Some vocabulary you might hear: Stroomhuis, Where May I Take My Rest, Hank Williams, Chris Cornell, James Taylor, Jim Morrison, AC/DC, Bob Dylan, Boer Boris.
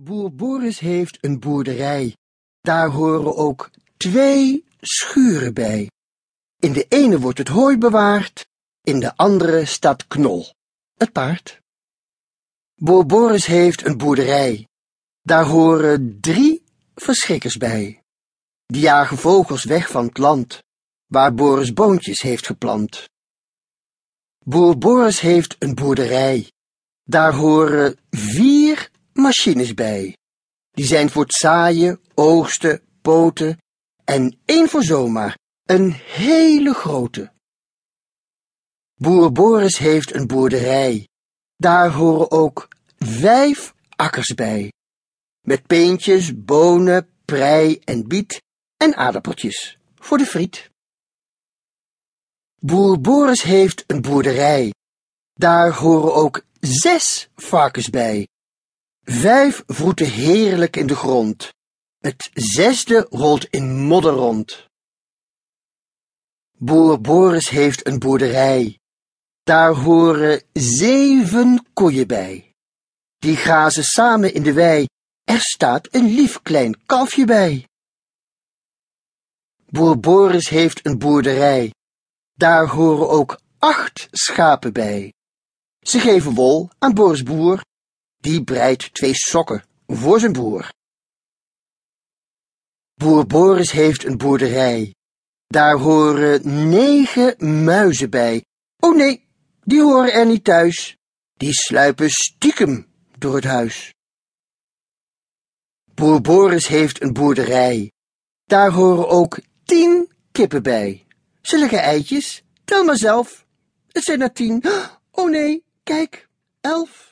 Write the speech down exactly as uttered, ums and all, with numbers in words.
Boer Boris heeft een boerderij. Daar horen ook twee schuren bij. In de ene wordt het hooi bewaard, in de andere staat Knol, het paard. Boer Boris heeft een boerderij. Daar horen drie verschrikkers bij. Die jagen vogels weg van het land, waar Boris boontjes heeft geplant. Boer Boris heeft een boerderij. Daar horen vier machines bij. Die zijn voor het zaaien, oogsten, poten en één voor zomaar, een hele grote. Boer Boris heeft een boerderij. Daar horen ook vijf akkers bij, met peentjes, bonen, prei en biet en aardappeltjes voor de friet. Boer Boris heeft een boerderij. Daar horen ook zes varkens bij. Vijf vroeten heerlijk in de grond. Het zesde rolt in modder rond. Boer Boris heeft een boerderij. Daar horen zeven koeien bij. Die grazen samen in de wei. Er staat een lief klein kalfje bij. Boer Boris heeft een boerderij. Daar horen ook acht schapen bij. Ze geven wol aan Boris Boer. Die breidt twee sokken voor zijn boer. Boer Boris heeft een boerderij. Daar horen negen muizen bij. Oh nee, die horen er niet thuis. Die sluipen stiekem door het huis. Boer Boris heeft een boerderij. Daar horen ook tien kippen bij. Ze leggen eitjes. Tel maar zelf. Het zijn er tien. Oh nee, kijk, elf.